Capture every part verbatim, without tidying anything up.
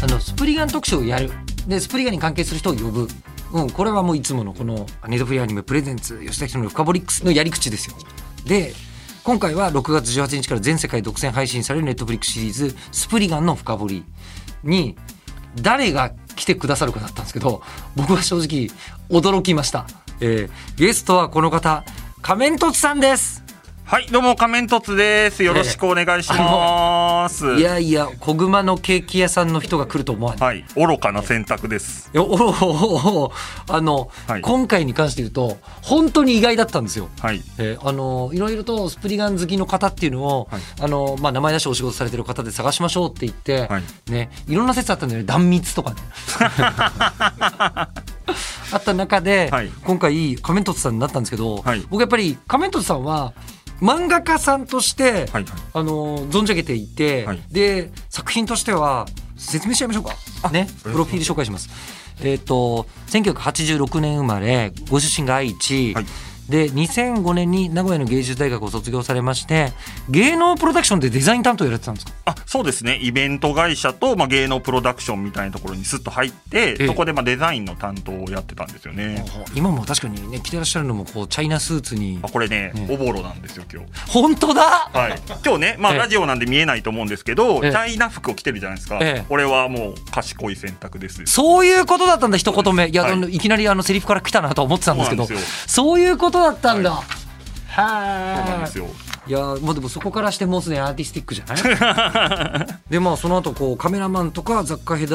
あのスプリガン特集をやるで、スプリガンに関係する人を呼ぶ、うん、これはもういつものこのネットフリアニメプレゼンツ吉田久典の深掘りックスのやり口ですよ。で今回はろくがつじゅうはちにちから全世界独占配信されるネットフリックスシリーズスプリガンの深掘りに誰が来てくださるかだったんですけど、僕は正直驚きました。えー、ゲストはこの方、仮面凸さんです。はい、どうも仮面凸です。よろしくお願いします。えー、いやいや、小熊のケーキ屋さんの人が来ると思わない、はい、愚かな選択です。えー、おろおろあの、はい、今回に関して言うと本当に意外だったんですよ。はい、えー、あのいろいろとスプリガン好きの方っていうのを、はい、あのまあ、名前出してお仕事されてる方で探しましょうって言って、はい、ね、いろんな説あったんだよね。断蜜とかねあった中で、はい、今回仮面凸さんになったんですけど、はい、僕やっぱり仮面凸さんは漫画家さんとして、はいはい、あの存じ上げていて、はい、で作品としては説明しちゃいましょうか、ね、プロフィール紹介します。えーと、せんきゅうひゃくはちじゅうろくねん生まれ、ご出身が愛知、はい、でにせんごねんに名古屋の芸術大学を卒業されまして、芸能プロダクションでデザイン担当やられてたんですか？あ、そうですね、イベント会社と、まあ、芸能プロダクションみたいなところにスッと入って、ええ、そこでまあデザインの担当をやってたんですよね。今も確かにね、着てらっしゃるのもこうチャイナスーツに、あ、これね、ええ、おぼろなんですよ今日。本当だ、はい、今日ね、まあ、ラジオなんで見えないと思うんですけど、ええ、チャイナ服を着てるじゃないですか。ええ、これはもう賢い選択です。そういうことだったんだ、一言目。いや、はい、あのいきなりあのセリフから来たなと思ってたんですけど、そうなんですよ、そういうことだったんだ。はい、いやもうでもそこからしてもうすでにアーティスティックじゃないで、まあその後こうカメラマンとか雑貨デ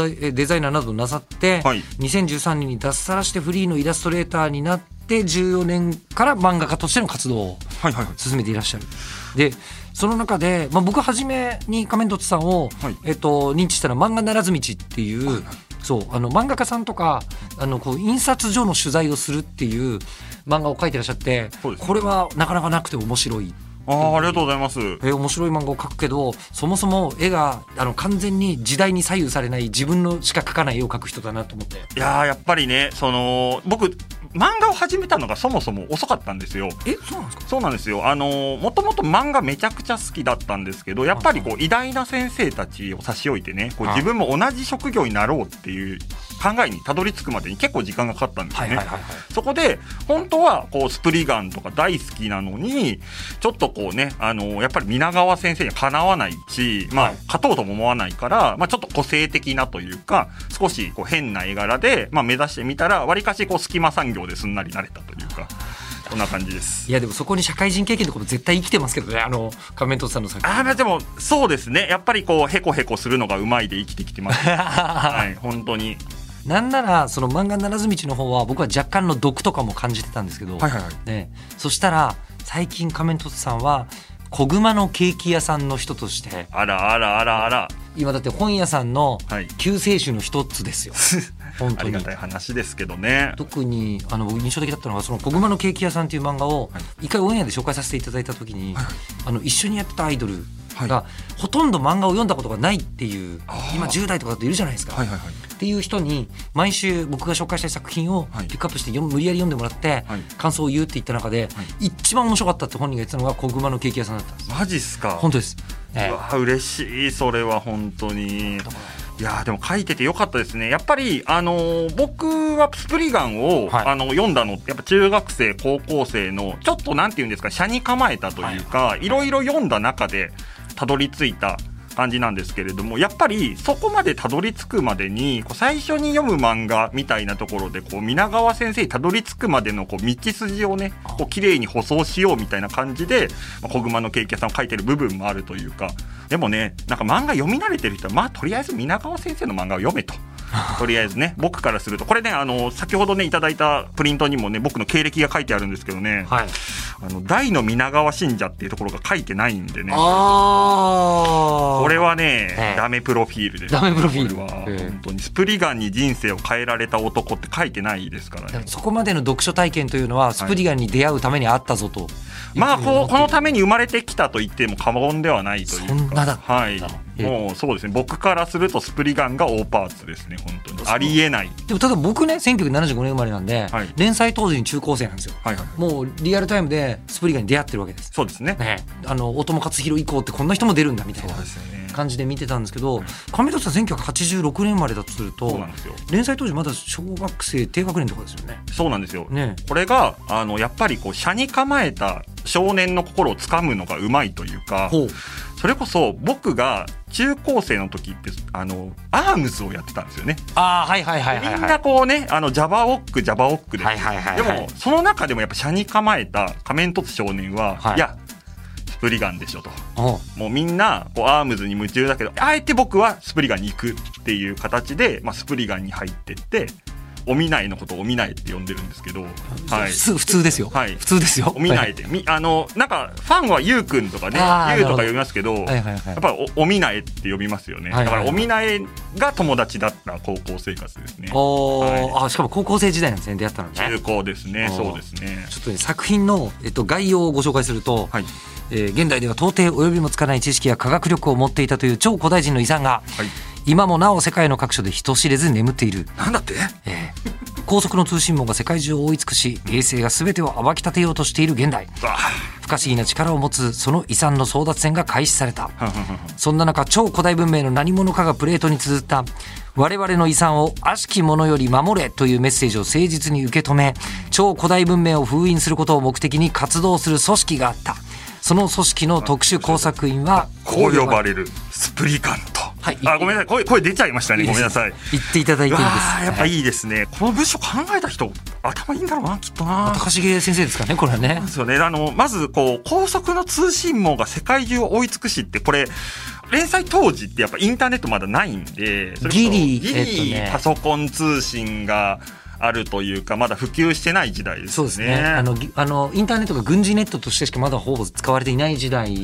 ザイナーなどなさって、はい、にせんじゅうさんねんに脱サラしてフリーのイラストレーターになって、じゅうよねんから漫画家としての活動を進めていらっしゃる、はいはいはい、でその中で、まあ、僕初めに仮面凸さんを、はい、えっと、認知したのは漫画ならず道っていう、はいはい、そうあの漫画家さんとかあのこう印刷所の取材をするっていう漫画を描いてらっしゃって、ね、これはなかなかなくて面白い。あ、ありがとうございます。え面白い漫画を描くけど、そもそも絵があの完全に時代に左右されない、自分のしか描かない絵を描く人だなと思って。いややっぱりね、その僕漫画を始めたのがそもそも遅かったんですよ。え、そうなんですか？そうなんですよ。あのもともと漫画めちゃくちゃ好きだったんですけど、やっぱりこう偉大な先生たちを差し置いてね、こう自分も同じ職業になろうっていう考えにたどり着くまでに結構時間がかかったんですよね。はいはいはいはい、そこで本当はこうスプリガンとか大好きなのに、ちょっとこうね、あのやっぱりMinakaze先生にはかなわないし、まあ、勝とうとも思わないから、まあ、ちょっと個性的なというか少しこう変な絵柄で、まあ、目指してみたら、わりかしこう隙間産業ですんなり慣れたというか、そんな感じです。いやでもそこに社会人経験とかも絶対生きてますけどね、あの仮面凸さんの作品。あ、でもそうですね、やっぱりこうヘコヘコするのがうまいで生きてきてます、はい、本当に。なんならその漫画ならず道の方は僕は若干の毒とかも感じてたんですけど、はいはいはい、ね、そしたら最近仮面凸さんは小熊のケーキ屋さんの人として、あらあらあらあら、今だって本屋さんの救世主の一つですよ、はい、本当にありがたい話ですけどね。特にあの印象的だったのが、その小熊のケーキ屋さんという漫画を一回オンエアで紹介させていただいた時に、はい、あの一緒にやってたアイドルが、はい、ほとんど漫画を読んだことがないっていう、今じゅうだいとかだといるじゃないですか、はいはいはい、っていう人に毎週僕が紹介した作品をピックアップして、はい、無理やり読んでもらって、はい、感想を言うって言った中で、はい、一番面白かったって本人が言ってたのが小熊のケーキ屋さんだったんです。マジっすか？本当です、ね、うわ嬉しい、それは本当に。いやでも書いててよかったですね。やっぱり、あのー、僕はスプリガンを、はい、あの読んだのってやっぱ中学生高校生のちょっとなんていうんですか、斜に構えたというか、はい、いろいろ読んだ中でたどり着いた感じなんですけれども、やっぱりそこまでたどり着くまでにこう最初に読む漫画みたいなところでこうMinakaze先生にたどり着くまでのこう道筋をね、こう綺麗に舗装しようみたいな感じで、まあ、小熊のケーキ屋さんを描いてる部分もあるというか。でもね、なんか漫画読み慣れてる人は、まあとりあえずMinakaze先生の漫画を読めととりあえずね、僕からするとこれね、あの先ほどねいただいたプリントにもね僕の経歴が書いてあるんですけどね、はい、あの大の皆川信者っていうところが書いてないんでね。あこれはね、えー、ダメプロフィールです。ダメプロフィールは、えー、本当にスプリガンに人生を変えられた男って書いてないですからね。そこまでの読書体験というのはスプリガンに出会うためにあったぞと、はい、まあこのために生まれてきたと言っても過言ではないというか。そんなだった、はい、もうそうですね。僕からするとスプリガンが大パーツですね。本当にありえない。でもただ僕ねせんきゅうひゃくななじゅうごねん生まれなんで、はい、連載当時に中高生なんですよ、はいはい、もうリアルタイムでスプリガンに出会ってるわけです。そうですね、ね、あの大友克洋以降ってこんな人も出るんだみたいな感じで見てたんですけど、上戸さんせんきゅうひゃくはちじゅうろくねん生まれだとすると、そうなんですよ。連載当時まだ小学生低学年とかですよね。そうなんですよ、ね、これがあのやっぱりこう車に構えた少年の心をつかむのがうまいというか。ほう。それこそ僕が中高生の時ってあのアームズをやってたんですよね。あ、はいはいはいはいはい、みんなこうねあのジャバオックジャバオックで、はいはいはいはい、でもその中でもやっぱ斜に構えた仮面凸少年は、はい、いやスプリガンでしょと。うもうみんなこうアームズに夢中だけど、あえて僕はスプリガンに行くっていう形で、まあ、スプリガンに入ってって。お見ないのことをお見ないって呼んでるんですけど、はい、普通ですよ、はい、普通ですよ。お見ないで、はい、あのなんかファンはゆうくんとかね、ゆうとか呼びますけど、はいはいはい、やっぱり お, お見ないって呼びますよね、はいはいはい、だからお見ないが友達だった高校生活ですね、はい、あしかも高校生時代なんですね出会ったのね。中高ですね。そうですね。ちょっとね作品の、えっと、概要をご紹介すると、はい、えー、現代では到底及びもつかない知識や科学力を持っていたという超古代人の遺産が、はい、今もなお世界の各所で人知れず眠っている。なんだって、えー、高速の通信網が世界中を覆い尽くし、衛星が全てを暴き立てようとしている現代。不可思議な力を持つその遺産の争奪戦が開始された。そんな中、超古代文明の何者かがプレートに綴った我々の遺産を悪しき者より守れというメッセージを誠実に受け止め、超古代文明を封印することを目的に活動する組織があった。その組織の特殊工作員はこう呼ばれるスプリガンと、はい、あごめんなさい 声, 声出ちゃいましたね。いいごめんなさい。言っていただいていいですか。やっぱいいですね、はい、この文章考えた人頭いいんだろうなきっとな。高重先生ですかねこれはね。そうですよね。あのまずこう高速の通信網が世界中を追い尽くしって、これ連載当時ってやっぱインターネットまだないんで、それギリギリ、えっとね、パソコン通信があるというかまだ普及してない時代ですね。そうですね。あのあのインターネットが軍事ネットとしてしかまだほぼ使われていない時代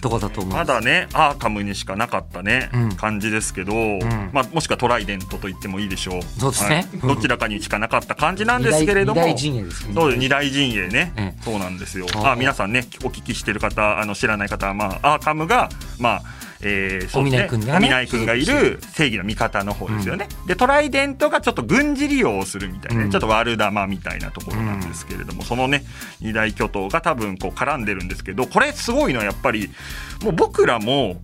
とかだと思う。まだねアーカムにしかなかったね、うん、感じですけど、うんまあ、もしくはトライデントと言ってもいいでしょう。そうですね、はい、どちらかにしかなかった感じなんですけれども、二大陣営ですね。そうです、二大陣営ね、うん、そうなんですよ。あ皆さんねお聞きしてる方あの知らない方は、まあ、アーカムがまあえー、そうですね、お見ない君がいる正義の味方の方ですよね、うん、でトライデントがちょっと軍事利用をするみたいな、ねうん、ちょっと悪玉みたいなところなんですけれども、うん、そのね二大巨頭が多分こう絡んでるんですけど、これすごいのはやっぱりもう僕らも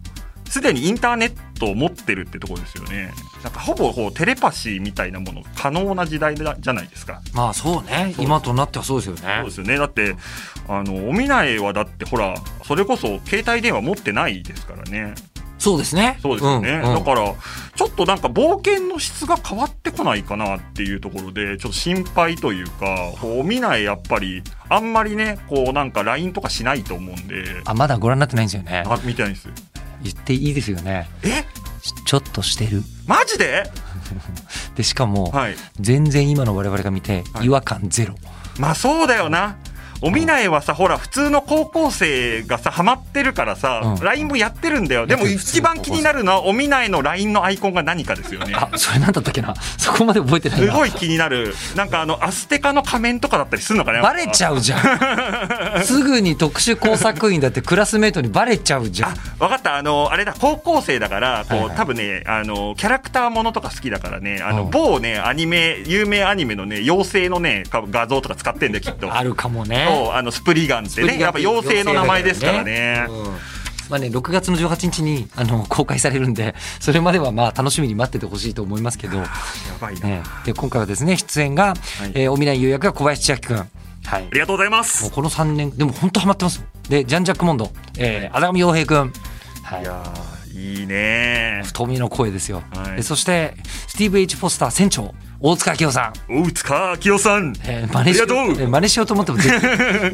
すでにインターネットを持ってるってところですよね。なんかほぼこうテレパシーみたいなもの可能な時代じゃないですか。まあそうね、今となってはそうですよね。そうですよね。だってあのお見ないはだってほらそれこそ携帯電話持ってないですからね。そうですね。そうですよね、うんうん、だからちょっとなんか冒険の質が変わってこないかなっていうところでちょっと心配というか、こう見ないやっぱりあんまりねこうなんか ライン とかしないと思うんで。あまだご覧になってないんですよね。あ見てないです。言っていいですよね。えちょっとしてる。マジででしかも、はい、全然今の我々が見て違和感ゼロ、はい、まあそうだよな。お見ないはさほら普通の高校生がさハマってるからさ、うん、ライン もやってるんだよ。でも一番気になるのはお見ないの ライン のアイコンが何かですよね。あそれなんだったっけな。そこまで覚えてないな。すごい気になる。なんかあのアステカの仮面とかだったりするのかね。バレちゃうじゃんすぐに特殊工作員だってクラスメートにバレちゃうじゃん。あ分かった。あのあれだ高校生だからこう、はいはい、多分ねあのキャラクターものとか好きだからねあの、うん、某ねアニメ有名アニメのね妖精のね画像とか使ってんだよきっと。あるかもね。あのスプリガンってねやっぱ妖精の名前ですからね、うんまあ、ねろくがつのじゅうはちにちにあの公開されるんでそれまではまあ楽しみに待っててほしいと思いますけど。やばいな、ね、で今回はですね出演が、はいえー、お見ない役が小林千秋君、はい、ありがとうございます。もうこのさんねんでも本当ハマってます。でジャンジャックモンド、えー、荒上陽平君、はい、いやいいね太みの声ですよ、はい、でそしてスティーブ H フォスター船長大塚明夫さん。大塚明夫さん、えー、真似しありがとう、えー、真似しようと思っても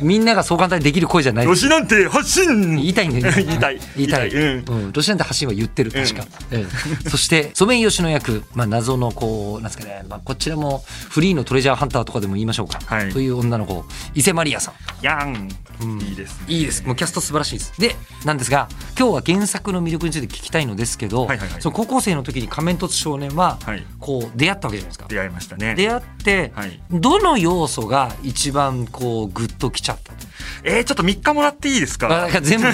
みんながそう簡単にできる声じゃない。ロシなんて発信言いたいんだよね言いたい言いたい、うんうん、ロシなんて発信は言ってる確か、うんうん、そしてソメイヨシノ役、まあ、謎のこうなんですかね、まあ、こちらもフリーのトレジャーハンターとかでも言いましょうか、はい、という女の子伊勢マリアさんやん、うん、いいですね、いいです。もうキャスト素晴らしいです。でなんですが今日は原作の魅力について聞きたいのですけど、はいはいはい、その高校生の時に仮面凸少年はこう出会ったわけじゃないですか。出会いましたね。出会って、はい、どの要素が一番こうグッときちゃったと。えー、ちょっとみっかもらっていいですか。なんか全部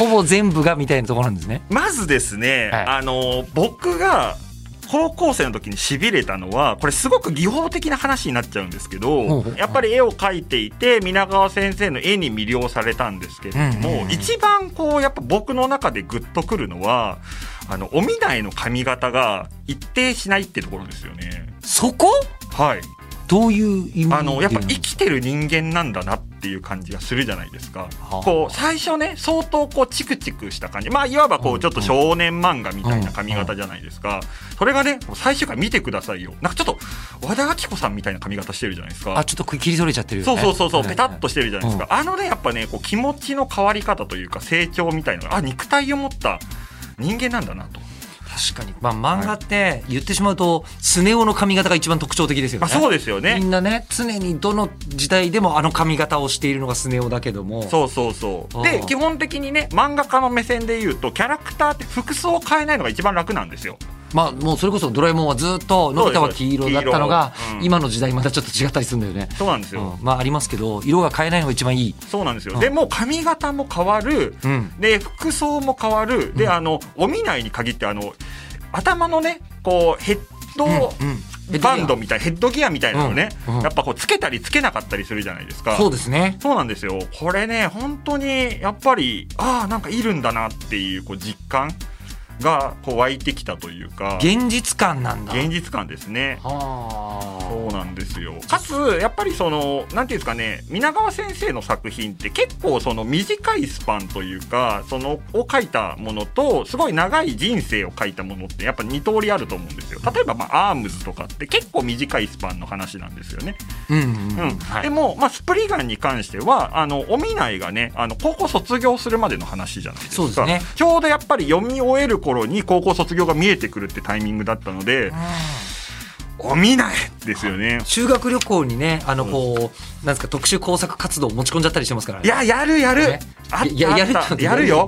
ほぼ全部がみたいなところなんですね。まずですね、はい、あの僕が高校生の時に痺れたのはこれすごく技法的な話になっちゃうんですけど、やっぱり絵を描いていて皆川先生の絵に魅了されたんですけれども、うんうんうん、一番こうやっぱ僕の中でグッとくるのはあのおみだいの髪型が一定しないってところですよね。そこ？はい。どういう意味であのやっぱ生きてる人間なんだなっていう感じがするじゃないですか。こう最初ね相当こうチクチクした感じ、まあいわばこうちょっと少年漫画みたいな髪型じゃないですか。それがね最終回見てくださいよ、なんかちょっと和田アキ子さんみたいな髪型してるじゃないですか。あちょっと切り取れちゃってるよね。そうそうそうそう、ペタッとしてるじゃないですか。あのねやっぱねこう気持ちの変わり方というか成長みたいな、あ肉体を持った人間なんだなと。確かに、まあ、漫画って言ってしまうと、はい、スネ夫の髪型が一番特徴的ですよね。そうですよね。みんなね常にどの時代でもあの髪型をしているのがスネ夫だけども、そうそうそうで基本的にね漫画家の目線で言うとキャラクターって服装を変えないのが一番楽なんですよ。まあ、もうそれこそドラえもんはずっとのび太は黄色だったのが、うん、今の時代またちょっと違ったりするんだよね。そうなんですよ、うん、まあありますけど色が変えないのが一番いい。そうなんですよ、うん、でもう髪型も変わる、うん、で服装も変わるで、うん、あのお見ないに限ってあの頭のねこうヘッドを、うんうんバンドみたいヘッドギアみたいなのね、うんうん、やっぱこうつけたりつけなかったりするじゃないですか。そうですね。そうなんですよ。これね本当にやっぱりああなんかいるんだなっていうこう実感がこう湧いてきたというか、現実感なんだ。現実感ですね。はあ、そうなんですよ。かつやっぱりそのなんていうんですかね、皆川先生の作品って結構その短いスパンというかそのを書いたものとすごい長い人生を書いたものってやっぱに通りあると思うんですよ。例えばまあアームズとかって結構短いスパンの話なんですよね。うんうんうんうん、はい、でもまあスプリガンに関してはあのお見ないがねあの高校卒業するまでの話じゃないですか。そうですね。ちょうどやっぱり読み終える頃に高校卒業が見えてくるってタイミングだったので、うん、お見ないですよね。修学旅行にねあのこう、うん、なんですか特殊工作活動を持ち込んじゃったりしてますから、ね、いややるやる、ね、あったあったやるよ。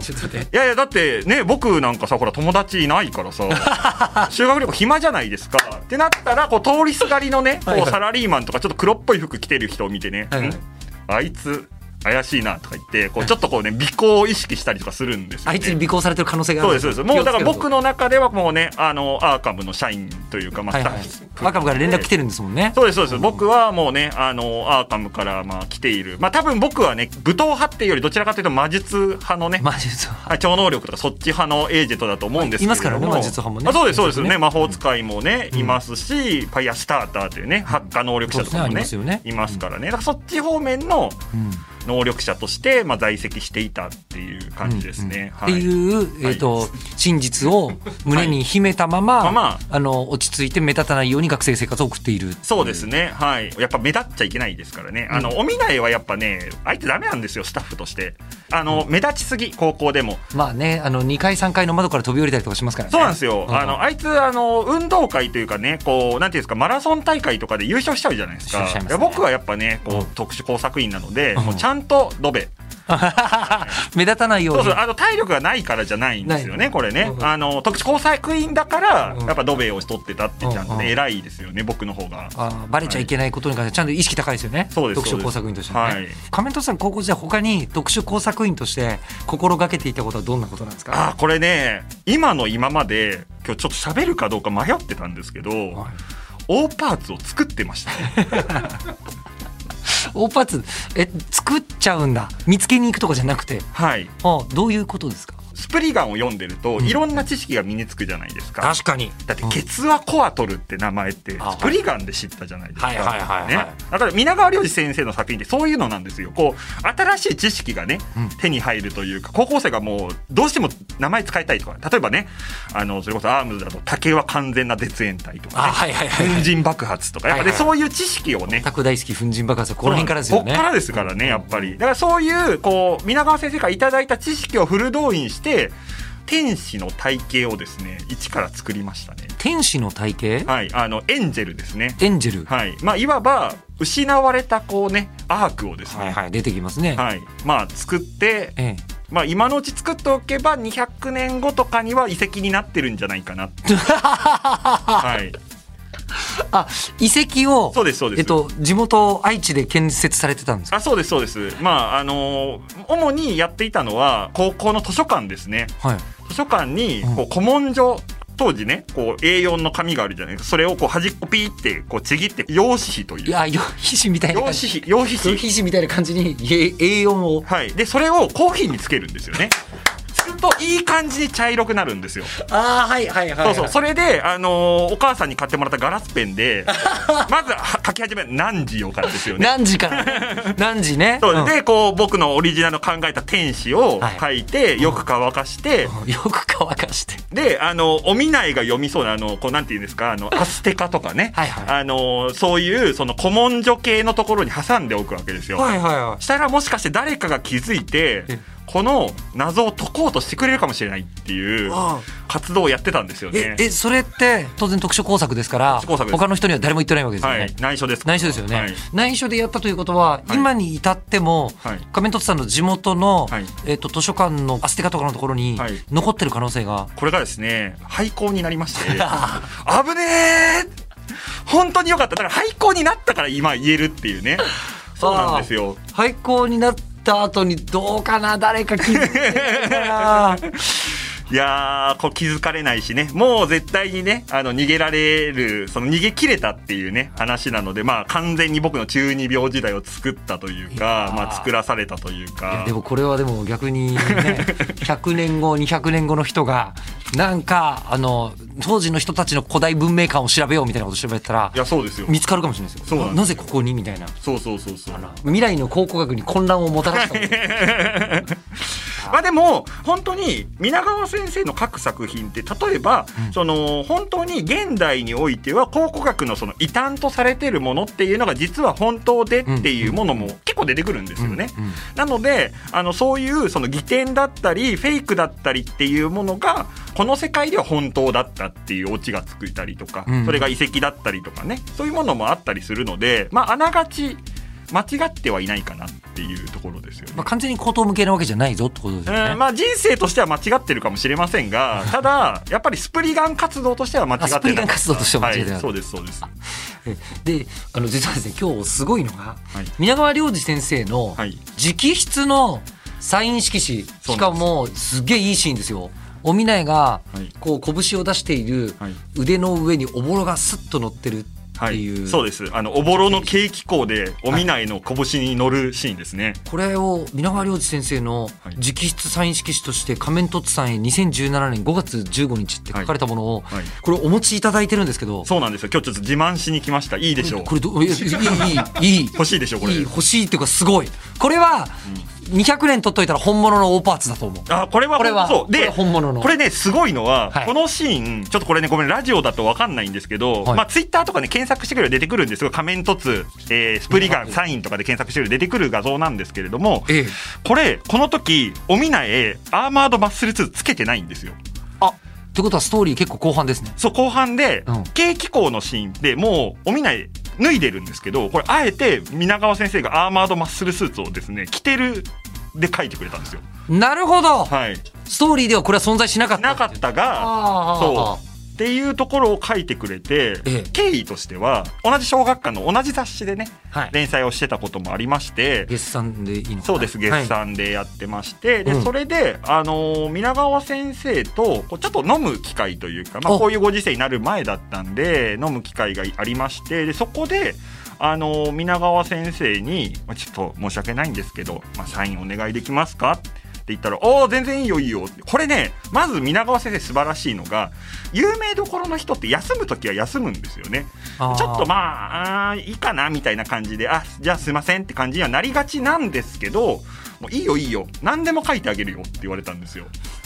いやいやだってね僕なんかさほら友達いないからさ修学旅行暇じゃないですかってなったらこう通りすがりのねこう、はいはい、サラリーマンとかちょっと黒っぽい服着てる人を見てね、はいはい、んあいつ怪しいなとか言ってこうちょっとこうね尾行を意識したりとかするんですよね。あいつに尾行されてる可能性がある。そうですそうです。もうだから僕の中ではもうねあのアーカムの社員というかまあスタッフ、アーカムから連絡来てるんですもんね。そうですそうです、うん、僕はもうねあのアーカムからまあ来ているまあ多分僕はね武闘派っていうよりどちらかというと魔術派のね魔術派超能力とかそっち派のエージェントだと思うんですけども、いますからね魔術派もね。あそうですそうですね、魔法使いもね、うん、いますしファイアスターターというね発火能力者とかも ね,、うん、いますよね、いますからね、だからそっち方面の、うん能力者としてまあ在籍していたっていう感じですね、うんうんはい、っていう、えーとはい、真実を胸に秘めたまま、はいまあまあ、あの落ち着いて目立たないように学生生活を送っているっていう。そうですね、はい、やっぱ目立っちゃいけないですからね、うん、あのお見ないはやっぱね相手ダメなんですよスタッフとして。あの、うん、目立ちすぎ高校でもまあねあのにかいさんがいの窓から飛び降りたりとかしますからね。そうなんですよ、うん、あのあいつあの運動会というかねこうなんていうんですかマラソン大会とかで優勝しちゃうじゃないですか。いや僕はやっぱねこう、うん、特殊工作員なので、うん、もうちゃんちゃんとドベ目立たないように。そうそうあの体力がないからじゃないんですよねこれね、うん、あの特殊工作員だからやっぱドベを取ってたってちゃんと、ねうんうん、偉いですよね僕の方が。あバレちゃいけないことに関してちゃんと意識高いですよね。そうです特殊工作員として、ねはい、仮面凸さん高校時代他に特殊工作員として心がけていたことはどんなことなんですか。あこれね今の今まで今日ちょっと喋るかどうか迷ってたんですけど、はい、大パーツを作ってましたね大パーツえ作っちゃうんだ見つけに行くとかじゃなくて、はい、はあ、どういうことですか。スプリガンを読んでると、うん、いろんな知識が身につくじゃないですか。確かにだってケツはコアトルって名前って、うん、スプリガンで知ったじゃないですか、はいはいはいはいね、だから皆川亮次先生の作品ってそういうのなんですよ。こう新しい知識がね、うん、手に入るというか高校生がもうどうしても名前使いたいとか、例えばね、あのそれこそアームズだと竹は完全な絶縁体とか、ね、はいはいはいはい、粉塵爆発とか、やっぱり、ね、はいはいはい、そういう知識をね、オタク大好き粉塵爆発はこの辺からですよね。こっからですからね、やっぱり。だからそういうこう皆川先生からいただいた知識をフル動員して天使の体系をですね一から作りましたね。天使の体系、はい、あのエンジェルですね。エンジェル、はい、まあ、いわば失われたこうねアークをですね、はいはい、出てきますね、はい、まあ作って、ええ、まあ、今のうち作っておけばにひゃくねんごとかには遺跡になってるんじゃないかなって、はい、あ、遺跡を、そうですそうです、えっと、地元愛知で建設されてたんですか。あ、そうですそうです、まああのー、主にやっていたのは高校の図書館ですね、はい、図書館にこう古文書、うん、当時ねこう エーよん の紙があるじゃないですか。それをこう端っこピーってこうちぎって用紙紙という、いや用紙みたいな感じ、用紙紙用紙みたいな感じに エーよん を、はい、でそれをコーヒーにつけるんですよね。するといい感じに茶色くなるんですよ。ああ、はいはいはい、はい、そうそう、それで、あのー、お母さんに買ってもらったガラスペンでまず書き始め何時よからですよね。何時から何時ね。そうで、うん、こう僕のオリジナルの考えた天使を書いて、はい、よく乾かして、うん、よく乾かしてで、あのお見ないが読みそうなあのこうなんていうんですか、あのアステカとかねはい、はい、あのそういうその古文書系のところに挟んでおくわけですよ、はいはいはい、したらもしかして誰かが気づいてこの謎を解こうとしてくれるかもしれないっていう活動をやってたんですよね。ええ、それって当然特殊工作ですから他の人には誰も言ってないわけですよね、はい、内緒です。内緒ですよね、はい、内緒でやったということは、はい、今に至っても、はい、仮面凸さんの地元の、はい、えー、と図書館のアステカとかのところに残ってる可能性が、はい、これがですね廃校になりまして危ねー、本当によかった。だから廃校になったから今言えるっていうね。そうなんですよ、廃校になった後にどうかな、誰か気づいてるからいやー、こう気づかれないしね、もう絶対にね、あの逃げられる、その逃げ切れたっていうね話なので、まあ完全に僕の中二病時代を作ったというか、まあ作らされたというか。いやでもこれはでも逆にねひゃくねんごにひゃくねんごの人がなんかあの当時の人たちの古代文明館を調べようみたいなことを調べたら、いやそうですよ、見つかるかもしれないですよ。 な, なぜここにみたいな、そうそうそうそう、未来の考古学に混乱をもたらしたまあでも本当に皆川先生の各作品って例えば、うん、その本当に現代においては考古学 の, その異端とされているものっていうのが実は本当でっていうものも結構出てくるんですよね、うんうん、なのであのそういうその疑点だったりフェイクだったりっていうものがこの世界では本当だったっていうオチが作ったりとか、それが遺跡だったりとかね、そういうものもあったりするので、まああながち間違ってはいないかなっていうところですよね、まあ、完全に口頭向けなわけじゃないぞってことですね、うん、まあ人生としては間違ってるかもしれませんがただやっぱりスプリガン活動としては間違ってない。スプリガン活動としては間違ってない、はい、そうですそうです。で、あの実はですね今日すごいのが、はい、皆川亮司先生の直筆のサイン色紙、はい、しかもすげえいいシーンですよ。おみなえがこう拳を出している腕の上におぼろがスッと乗ってるっていう、はい、そうです、あのおぼろの軽気候でおみなえの拳に乗るシーンですね、はい、これを皆川亮司先生の直筆サイン色紙として仮面凸さんへにせんじゅうななねんごがつじゅうごにちって書かれたものを、はいはい、これお持ちいただいてるんですけど。そうなんですよ、今日ちょっと自慢しに来ました。いいでしょうこれ、どいいいい欲しいでしょこれ。いい欲しいっていうかすごい、これは、うん、にひゃくねん取っといたら本物の大パーツだと思う。あ、これはこれはそうで、これ本物のこれねすごいのは、はい、このシーンちょっとこれねごめんラジオだと分かんないんですけど、はい、まあツイッターとかね検索してくれば出てくるんですが、仮面凸、えー、スプリガンサインとかで検索してくれば出てくる画像なんですけれども、ええ、これこの時おみなえアーマードマッスルツーつけてないんですよ。あ、ってことはストーリー結構後半ですね。そう後半で、うん、軽気候のシーンでもうおみなえ脱いでるんですけど、これあえて皆川先生がアーマードマッスルスーツをですね着てるで書いてくれたんですよ。なるほど、はい、ストーリーではこれは存在しなかったなかったが、そうっていうところを書いてくれて、ええ、経緯としては同じ小学館の同じ雑誌でね、はい、連載をしてたこともありまして、月産でいいのかな。そうです、月産でやってまして、はい、でそれで、あのー、皆川先生とこうちょっと飲む機会というか、まあ、こういうご時世になる前だったんで飲む機会がありまして、でそこであのー、皆川先生にちょっと申し訳ないんですけど、まあ、サインお願いできますかって言ったら、おー全然いいよいいよ。これねまず皆川先生素晴らしいのが、有名どころの人って休むときは休むんですよね。ちょっとまあ、あーいいかなみたいな感じで、あじゃあすいませんって感じにはなりがちなんですけど、もういいよいいよ何でも書いてあげるよって言われたんですよ。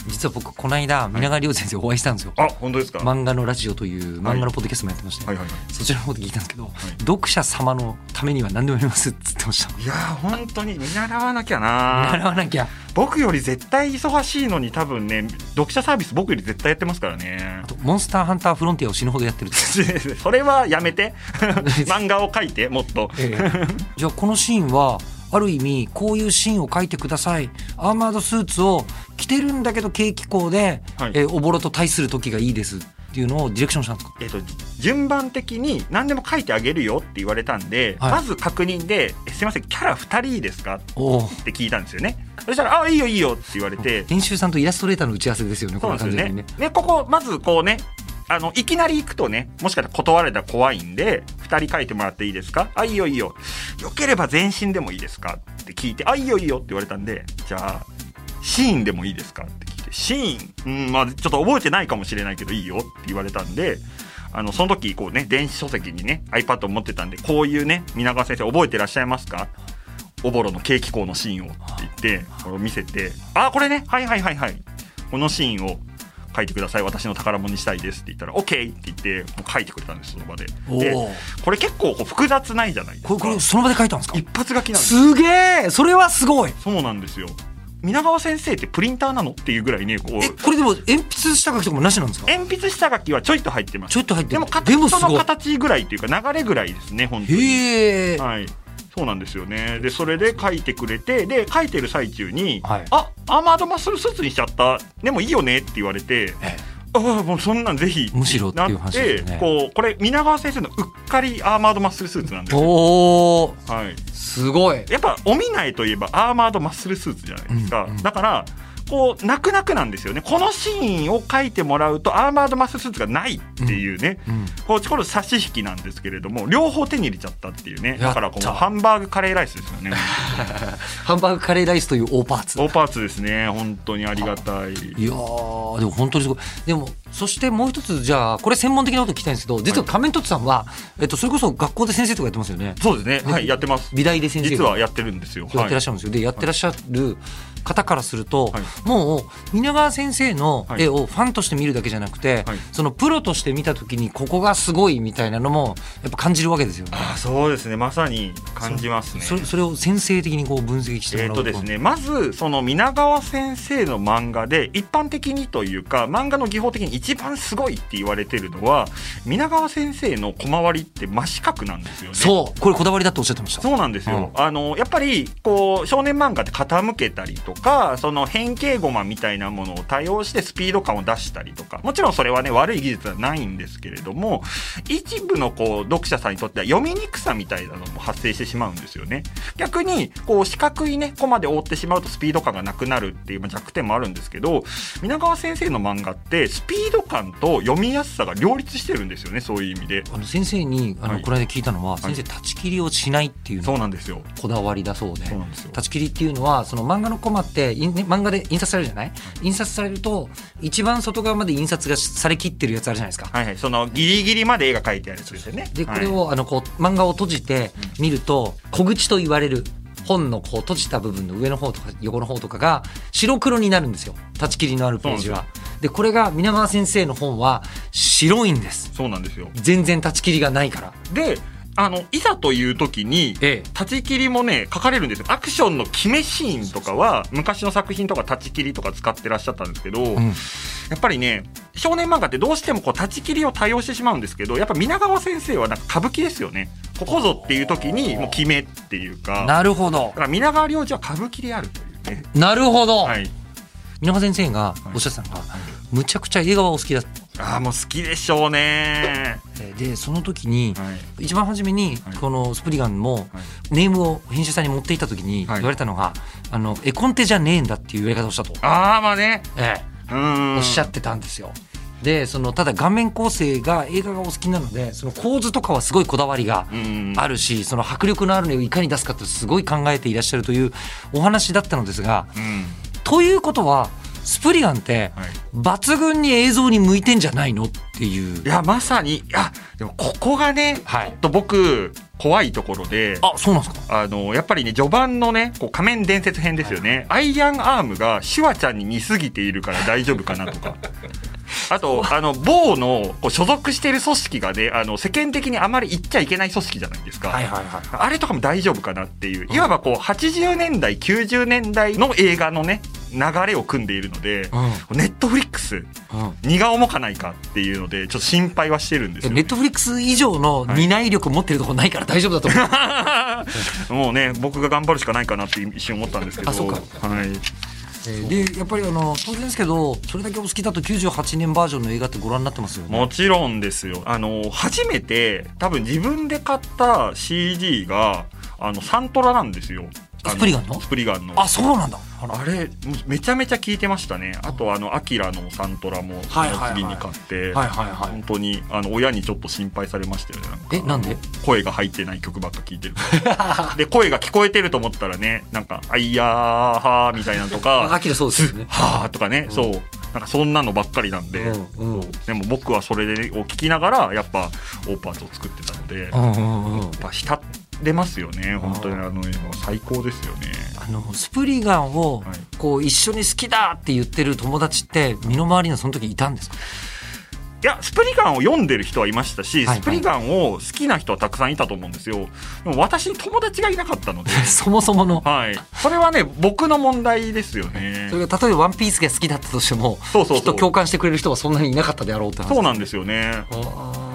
実は僕この間皆川亮先生お会いしたんですよ、はい、あ、本当ですか。漫画のラジオという漫画のポッドキャストもやってまして、はいはいはいはい、そちらの方で聞いたんですけど、はい、読者様のためには何でもやりますって言ってました。いや本当に見習わなきゃな見習わなきゃ。僕より絶対忙しいのに多分ね読者サービス僕より絶対やってますからね。あとモンスターハンターフロンティアを死ぬほどやってるってそれはやめて漫画を書いてもっと、えー、じゃあこのシーンはある意味こういうシーンを描いてください、アーマードスーツを着てるんだけど軽気候で、はい、えおぼろと対する時がいいですっていうのをディレクションしたんですか。えーと、順番的に何でも書いてあげるよって言われたんで、はい、まず確認で、えすいませんキャラふたりいいですかって聞いたんですよね。そしたらあいいよいいよって言われて、編集さんとイラストレーターの打ち合わせですよね。そうですよね。こんな感じですね。ね、ここまずこうねあのいきなり行くとねもしかしたら断られたら怖いんで、ふたり書いてもらっていいですか、あいいよいいよ、よければ全身でもいいですかって聞いて、あいいよいいよって言われたんで、じゃあシーンでもいいですかって聞いて、シーン、うん、まあ、ちょっと覚えてないかもしれないけどいいよって言われたんで、あのその時こうね電子書籍にね iPad を持ってたんで、こういうね皆川先生覚えてらっしゃいますかおぼろの景気光のシーンをって言ってこれを見せて、あこれねはいはいはいはい、このシーンを書いてください、私の宝物にしたいですって言ったら OK って言ってもう書いてくれたんです、その場で。でこれ結構複雑ないじゃないですか。これこれその場で書いたんですか。一発書きなんです。すげえ、それはすごい。そうなんですよ。皆川先生ってプリンターなのっていうぐらいねこう。えこれでも鉛筆下書きとかもなしなんですか。鉛筆下書きはちょいと入ってます。ちょいと入ってる。でも形その形ぐらいというか流れぐらいですね本当に。へえ。はい。そうなんですよね。でそれで書いてくれて、で書いてる最中に、はい、あアーマードマッスルスーツにしちゃったでもいいよねって言われて、ええ、あもうそんなんぜひむしろっていう話ですね。こうこれ皆川先生のうっかりアーマードマッスルスーツなんですよ。おー、はい、すごい。やっぱお見ないといえばアーマードマッスルスーツじゃないですか、うんうん、だからこう泣く泣くなんですよね。このシーンを書いてもらうとアーマードマッスルスーツがないっていうね、うんうん、こうこれ差し引きなんですけれども両方手に入れちゃったっていうね。だからこうハンバーグカレーライスですよねハンバーグカレーライスという大パーツ大パーツですね。本当にありがたい。いやでも本当にすごい。でもそしてもう一つ、じゃあこれ専門的なこと聞きたいんですけど、実は仮面トッツさんは、えっと、それこそ学校で先生とかやってますよね。そうですね、はい、やってます。美大で先生実はやってるんですよ。やってらっしゃるんですよ。でやってらっしゃる方からすると、はい、もう皆川先生の絵をファンとして見るだけじゃなくて、はい、そのプロとして見た時にここがすごいみたいなのもやっぱ感じるわけですよね。あそうですね、まさに感じますね。 そ, そ, それを先生的にこう分析してもらうと、えーとですね、まずその皆川先生の漫画で一般的にというか漫画の技法的に一番すごいって言われてるのは皆川先生のコマ割りって真四角なんですよね。そうこれこだわりだとおっしゃってました。そうなんですよ、うん、あのやっぱりこう少年漫画って傾けたりとかその変形ゴマみたいなものを多用してスピード感を出したりとか、もちろんそれはね悪い技術はないんですけれども一部のこう読者さんにとっては読みにくさみたいなのも発生してしまうんですよね。逆にこう四角いねコマで覆ってしまうとスピード感がなくなるっていう弱点もあるんですけど、皆川先生の漫画ってスピード感と読みやすさが両立してるんですよね。そういう意味であの先生にあの、はい、この間聞いたのは先生、はい、立ち切りをしないっていうのがこだわりだそうで、そうなんですよ。立ち切りっていうのはその漫画のコマって漫画で印刷されるじゃない、印刷されると一番外側まで印刷がされきってるやつあるじゃないですか、はいはい、そのギリギリまで絵が描いてあるやつですよね。でこれを、はい、あのこう漫画を閉じて見ると小口と言われる本のこう閉じた部分の上の方とか横の方とかが白黒になるんですよ、立ち切りのあるページは。でこれが皆川先生の本は白いんです。そうなんですよ、全然立ち切りがないから。であのいざという時に立ち切りもね書かれるんですよ。アクションの決めシーンとかは昔の作品とか立ち切りとか使ってらっしゃったんですけど、うん、やっぱりね少年漫画ってどうしてもこう立ち切りを多用してしまうんですけど、やっぱ皆川先生はなんか歌舞伎ですよね。ここぞっていう時にもう決めっていうか。なるほど。だから皆川亮次は歌舞伎であるというね。なるほど、はい、皆川先生がおっしゃってたのが、はい、むちゃくちゃ映画はお好きだった。あもう好きでしょうね。でその時に、はい、一番初めにこのスプリガンもネームを編集さんに持っていった時に言われたのが、はい、あの絵コンテじゃねえんだっていう言われ方をしたと。あまあね、ええ、うんおっしゃってたんですよ。でそのただ画面構成が映画がお好きなのでその構図とかはすごいこだわりがあるし、その迫力のあるのをいかに出すかってすごい考えていらっしゃるというお話だったのですが、うん、ということはスプリガンって抜群に映像に向いてんじゃないのっていう。いやまさに、いやでもここがね、はい、ちょっと僕怖いところで、あ、そうなんですか。あのやっぱりね、序盤のね、こう仮面伝説編ですよね、はい、アイアンアームがシュワちゃんに似すぎているから大丈夫かなとかあとあの某のこう所属している組織がね、あの世間的にあまり言っちゃいけない組織じゃないですか、はいはいはい、あれとかも大丈夫かなっていう、いわばこうはちじゅうねんだいきゅうじゅうねんだいの映画のね流れを組んでいるので、ネットフリックス荷が重かないかっていうのでちょっと心配はしてるんですよ、ね、ネットフリックス以上の担い力持ってるところないから大丈夫だと思う、はい、もうね、僕が頑張るしかないかなって一瞬思ったんですけど、あ、そうか、はい。でやっぱりあの当然ですけど、それだけお好きだときゅうじゅうはちねんバージョンの映画ってご覧になってますよね。もちろんですよ。あの初めて多分自分で買った シーディー があのサントラなんですよ。スプリガンのスプリガンのあ、そうなんだ。あ れ, あれめちゃめちゃ聞いてましたね。あとあのアキラのサントラも次に買って、本当にあの親にちょっと心配されましたよね。なんかえなんで声が入ってない曲ばっか聞いてるで声が聞こえてると思ったらね、なんかあいやーはーみたいなのとかアキラそうですねはーとかね、うん、そうなんかそんなのばっかりなんで、うんうん、でも僕はそれを聞きながらやっぱオーパーツを作ってたので、うんうんうん、やっぱ浸って出ますよね。本当にあの最高ですよね。あのスプリガンをこう一緒に好きだって言ってる友達って身の回りのその時いたんですか。いや、スプリガンを読んでる人はいましたし、スプリガンを好きな人はたくさんいたと思うんですよ。でも私に友達がいなかったのでそもそもの、はい、それはね僕の問題ですよね。それが例えばワンピースが好きだったとしても、そうそうそう、きっと共感してくれる人はそんなにいなかったであろうって話。そうなんですよね。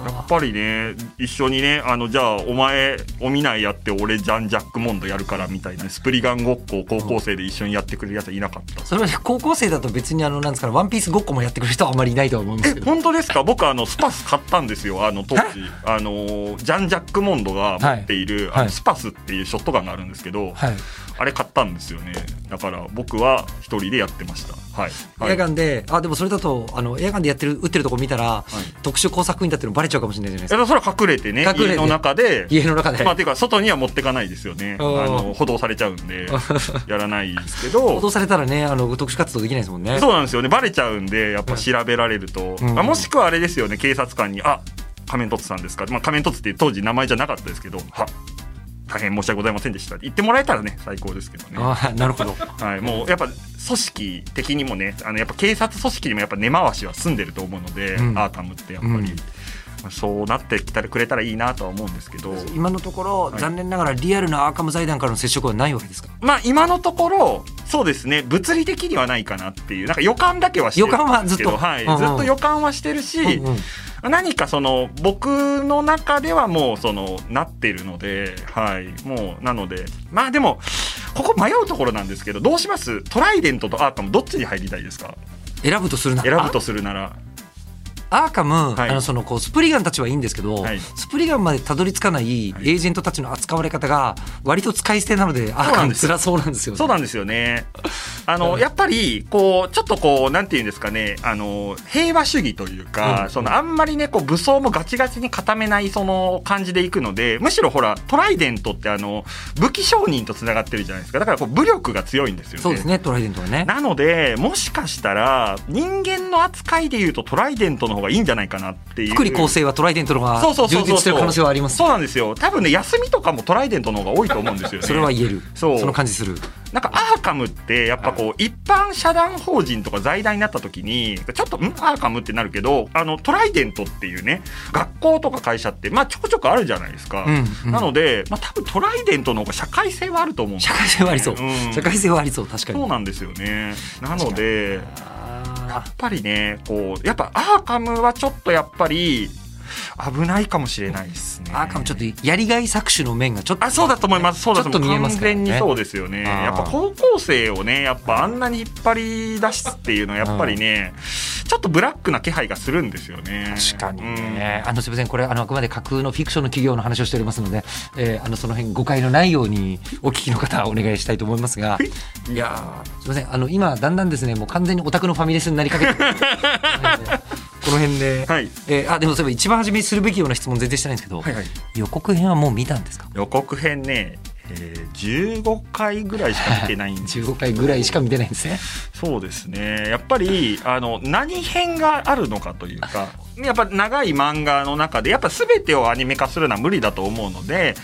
やっぱりね、一緒にね、あのじゃあお前お見ないやって俺ジャンジャックモンドやるからみたいなスプリガンごっこを高校生で一緒にやってくれるやつはいなかった、うん、それは高校生だと別にあのなんですか、ワンピースごっこもやってくる人はあんまりいないと思うんですけど。え、本当ですか。僕あのスパス買ったんですよ。あの当時あのジャンジャックモンドが持っている、はい、あのスパスっていうショットガンがあるんですけど、はい、あれ買ったんですよね。だから僕は一人でやってました、はいはい、エアガンで。あ、でもそれだとあのエアガンでやってる撃ってるとこ見たら、はい、特殊工作員だってのバレちゃうかもしれないじゃないですか。いや、それは隠れてね、隠れて家の中で家の中で、まあ、ていうか外には持ってかないですよね。あの補導されちゃうんでやらないですけど補導されたらね、あの特殊活動できないですもんね。そうなんですよね。バレちゃうんでやっぱ調べられると、うん、あ、もしくはあれですよね、警察官にあ、仮面凸さんですか、まあ、仮面凸って当時名前じゃなかったですけど、は大変申し訳ございませんでしたって言ってもらえたらね最高ですけどね。あ、なるほど、はい、もうやっぱ組織的にもね、あのやっぱ警察組織にもやっぱ根回しは済んでると思うので、うん、アーカムってやっぱり、うん、そうなってきたらくれたらいいなとは思うんですけど、今のところ、はい、残念ながらリアルなアーカム財団からの接触はないわけですか。まあ今のところそうですね、物理的にはないかなっていう、なんか予感だけはしてるんですけど、予感はずっと、はい、うんうん、ずっと予感はしてるし、うんうん、何かその僕の中ではもうそのなってるので、はい、もうなので、まあでもここ迷うところなんですけど、どうします。トライデントとアーカムどっちに入りたいですか。選ぶとするなら、選ぶとするならアーカム、はい、あのそのこうスプリガンたちはいいんですけど、はい、スプリガンまでたどり着かないエージェントたちの扱われ方が割と使い捨てなので、アーカム辛そうなんですよね。そうなんですよね。あのやっぱりこうちょっとこうなんていうんですかね、あの平和主義というか、うん、そのあんまりねこう武装もガチガチに固めないその感じでいくので、むしろほらトライデントってあの武器商人とつながってるじゃないですか。だからこう武力が強いんですよね。そうですね、トライデントはね。なのでもしかしたら人間の扱いでいうとトライデントの方がいいんじゃないかなっていう。福利厚生はトライデントの方が充実してる可能性はあります。そうなんですよ。多分ね休みとかもトライデントの方が多いと思うんですよね。それは言える。そう。その感じする。なんかアーカムってやっぱこう一般社団法人とか財団になった時にちょっとんアーカムってなるけど、あのトライデントっていうね学校とか会社ってまあちょこちょこあるじゃないですか、うんうん、なので、まあ、多分トライデントの方が社会性はあると思うんですよね。社会性はありそう、うん、社会性はありそう。確かにそうなんですよね。なのでやっぱりねこうやっぱアーカムはちょっとやっぱり危ないかもしれないですね。アーカムちょっとやりがい搾取の面がちょっと、あ、そうだと思います。そうだと思います。完全にそうですよね。やっぱ高校生をねやっぱあんなに引っ張り出すっていうのはやっぱりね、うん、ちょっとブラックな気配がするんですよね。確かにね、うん、あのすみません、これあのあくまで架空のフィクションの企業の話をしておりますので、えー、あのその辺誤解のないようにお聞きの方はお願いしたいと思いますがいやすみません、あの今だんだんですねもう完全にオタクのファミレスになりかけてこの辺で、はい、えー、あでもそういえば一番初めにするべきような質問全然してないんですけど、はいはい、予告編はもう見たんですか。予告編ね、えー、じゅうごかいぐらいしか見てないんですけどじゅうごかいぐらいしか見てないんですね。そうですね、やっぱりあの何編があるのかというか、やっぱ長い漫画の中でやっぱ全てをアニメ化するのは無理だと思うので、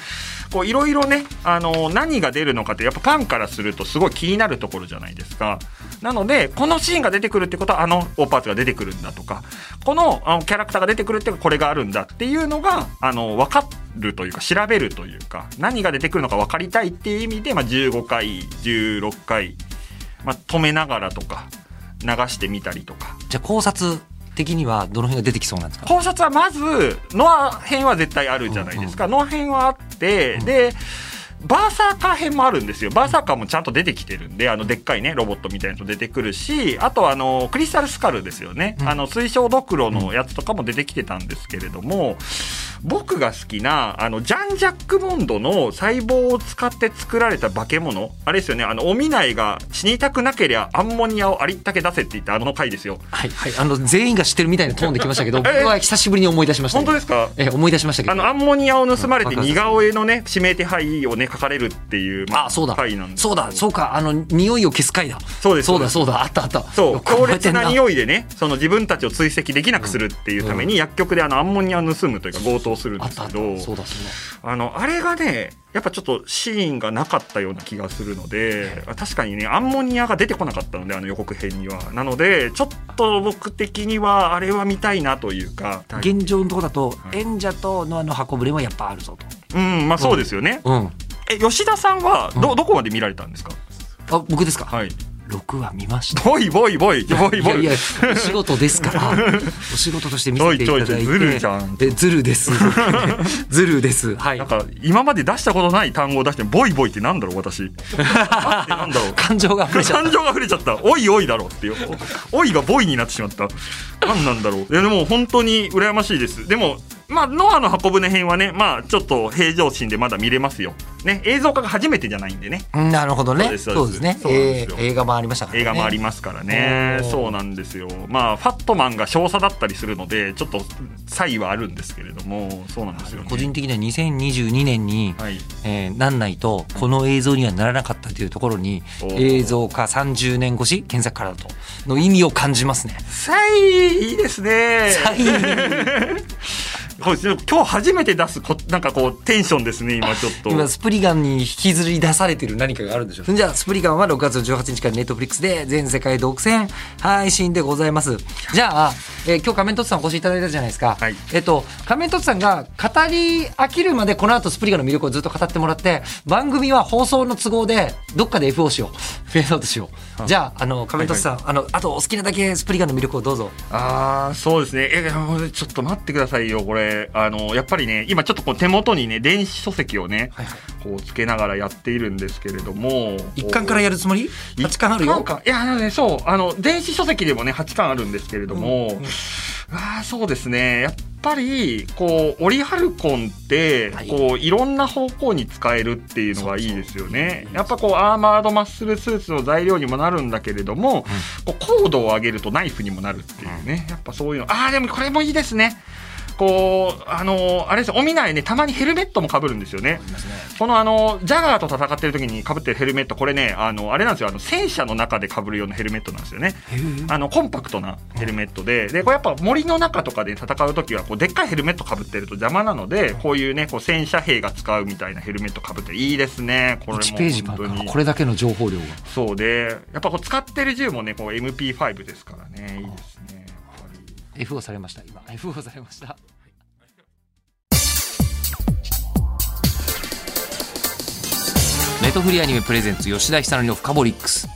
こういろいろね、あの何が出るのかってやっぱファンからするとすごい気になるところじゃないですか。なのでこのシーンが出てくるってことはあの大パーツが出てくるんだとか、こ の, あのキャラクターが出てくるってこれがあるんだっていうのがあの分かるというか、調べるというか何が出てくるのか分かりたいっていう意味で、まあ、じゅうごかいじゅうろっかい、まあ、止めながらとか流してみたりとか。じゃあ考察的にはどの辺が出てきそうなんですか。考察はまずノア編は絶対あるじゃないですか、うんうん、ノア編はあって、うん、でバーサーカー編もあるんですよ。バーサーカーもちゃんと出てきてるんで、あのでっかいねロボットみたいなの出てくるし、あとあのクリスタルスカルですよね、うん、あの水晶ドクロのやつとかも出てきてたんですけれども、うん、僕が好きなあのジャン・ジャック・モンドの細胞を使って作られた化け物、あれですよね、あのオミナイが死にたくなけりゃアンモニアをありったけ出せって言ったあの回ですよ。はいはい、あの全員が知ってるみたいなトーンできましたけど僕は久しぶりに思い出しました。本当ですか。え思い出しましたけど、あのアンモニアを盗まれて似顔絵のね指名手配をね書かれるっていう、まあ、あそうだ回なんです。そうだそうか、あの匂いを消す回だ。そうですそうだそうだあったあった。そう強烈な匂いでね、その自分たちを追跡できなくするっていうために、うんうん、薬局であのアンモニアを盗むというか強盗するんですけど、あのあれがねやっぱちょっとシーンがなかったような気がするので、確かにねアンモニアが出てこなかったのであの予告編には。なのでちょっと僕的にはあれは見たいなというか、現状のところだと、はい、演者とノアの箱ぶれはやっぱあるぞと。うんまあそうですよね、うんうん、え吉田さんは ど,、うん、どこまで見られたんですか。あ僕ですか、はいろくわ見ました。ボイボイボイボイボイ。いやいやお仕事ですからお仕事として見せていただいて。ちょいちょいずるじゃん。でずるですずるです、はい、なんか今まで出したことない単語を出してボイボイってなんだろう私あってなんだろう感情が溢れちゃった感情が溢れちゃったおいおいだろうっていうおいがボイになってしまったなんなんだろう。いやでも本当に羨ましいです。でもまあ、ノアの箱舟編はね、まあ、ちょっと平常心でまだ見れますよ、ね、映像化が初めてじゃないんでね。なるほどね。そうですね、えー、映画もありましたからね。映画もありますからね。そうなんですよ、まあ、ファットマンが少佐だったりするのでちょっと差異はあるんですけれども。そうなんですよ、ね、個人的にはにせんにじゅうにねんに、はいえー、なんないとこの映像にはならなかったというところに映像化さんじゅうねん越し原作からだとの意味を感じますね。差異いいですね差異今日初めて出すこなんかこうテンションですね。今ちょっと今スプリガンに引きずり出されてる何かがあるんでしょう。じゃあスプリガンはろくがつじゅうはちにちからネットフリックスで全世界独占配信でございます。じゃあ、えー、今日仮面凸さんお越しいただいたじゃないですか、はい、えっと仮面凸さんが語り飽きるまでこの後スプリガンの魅力をずっと語ってもらって、番組は放送の都合でどっかで エフオー しようフェードアウトしよう。じゃあ、あの仮面凸さん、はいはい、あのあとお好きなだけスプリガンの魅力をどうぞ。あそうですね、えちょっと待ってくださいよ。これあのやっぱりね今ちょっとこう手元にね電子書籍をね、はいはい、こうつけながらやっているんですけれども。いっかんからやるつもりはちかんあるよ。いやあの、ね、そうあの電子書籍でもねはちかんあるんですけれども、うんうん、あそうですねやっぱりこうオリハルコンってこういろんな方向に使えるっていうのがいいですよね。やっぱこうアーマードマッスルスーツの材料にもなるんだけれども、うん、こう高度を上げるとナイフにもなるっていうね、うん、やっぱそういうのあーでもこれもいいですね。こうあのあれですオミナイねたまにヘルメットも被るんですよね。このあのジャガーと戦ってる時に被ってるヘルメットこれね あ, のあれなんですよあの戦車の中で被るようなヘルメットなんですよね。あのコンパクトなヘルメットで、でこれやっぱ森の中とかで戦う時はこうでっかいヘルメット被ってると邪魔なので、こういうねこう戦車兵が使うみたいなヘルメット被っていいですね。これも本当にこれだけの情報量がそうで、やっぱこう使ってる銃もねこう エムピーファイブ ですからねいいですね。F をされました今 F をされましたネトフリアニメプレゼンツ吉田ひさのりのフカボリックス。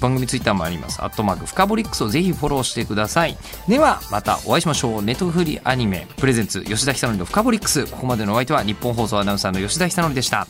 番組ツイッターもあります。アットマークフカボリックスをぜひフォローしてください。ではまたお会いしましょう。ネトフリアニメプレゼンツ吉田ひさのりのフカボリックス。ここまでのお相手は日本放送アナウンサーの吉田ひさのりでした。